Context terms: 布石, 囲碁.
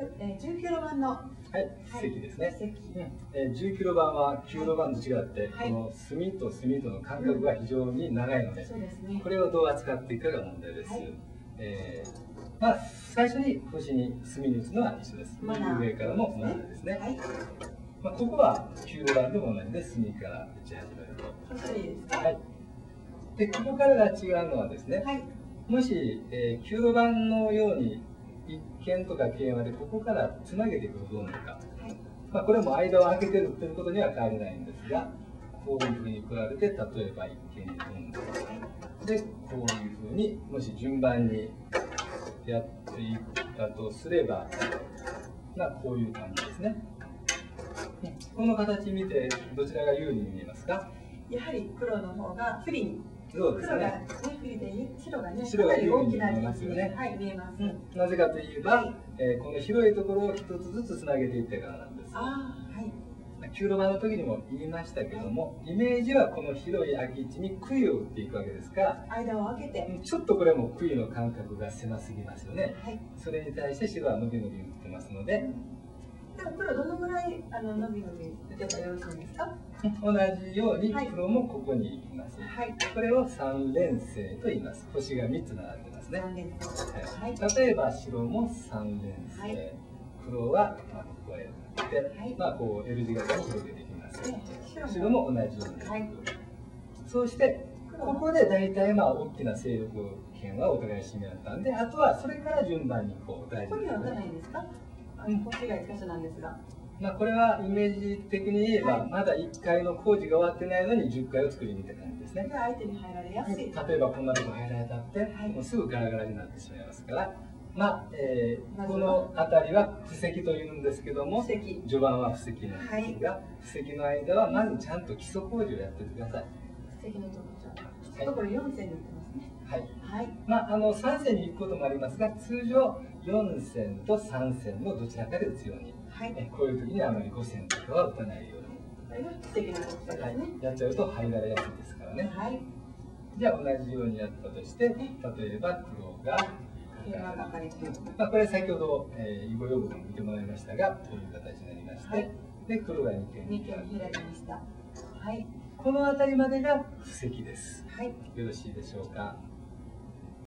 19路盤の席ですね。19路盤は9路盤と違って、この隅と隅との間隔が非常に長いので、これをどう扱っていくかが問題です。まあ最初に星に隅に打つのは一緒です。上からも同じですね。まあここは9路盤でも同じで、隅から打ち始めると。はい。でここからが違うのはですね、もし9路盤のように剣とか桂馬でここからつなげていくとどうなるか、まあこれも間を空けてるということには変わりないんですが、こういうふうに比べて、例えば一間に飛んで、でこういうふうにもし順番にやっていったとすれば、まあこういう感じですね。この形見てどちらが有利に見えますか？やはり黒の方が不利に。そうですね。白がね、白が大きくなりますよね。はい、見えます。なぜかといえば、この広いところを一つずつつなげていったからなんです。9路盤の時にも言いましたけども、イメージはこの広い空き地に杭を打っていくわけですが、間を空けて、ちょっとこれも杭の間隔が狭すぎますよね。それに対して白は伸び伸び打ってますので。でも黒どのぐらい伸び伸び打てばよろしいんですか？同じように黒もここに行きます。これを三連星と言います。星が3つ並んでますね。例えば白も三連星、黒はここへ打って、まあこう L 字型に広げていきます。白も同じように。そうしてここで大体まあ大きな勢力圏はお互い占め合ったんで、あとはそれから順番にこう大事ですね。星が1箇所なんですが、まあこれはイメージ的に言えば、まだ1階の工事が終わってないのに10階を作りに行った感じですね。相手に入られやすい。例えばこんなとこ入られたって、もうすぐガラガラになってしまいますから、まあこの辺りは布石というんですけども、序盤は布石なんですが、布石の間はまずちゃんと基礎工事をやってください。布石のところ、これ4線になってますね。まあ3線に行くこともありますが、通常4線と3線のどちらかで打つように、こういう時にあまり5線とかは打たないように、やっちゃうと入られやすいですからね。じゃあ同じようにやったとして、例えば黒がこれ先ほど囲碁用語でも見てもらいましたが、こういう形になりまして、で黒が2点に開きました。この辺りまでが布石です。よろしいでしょうか。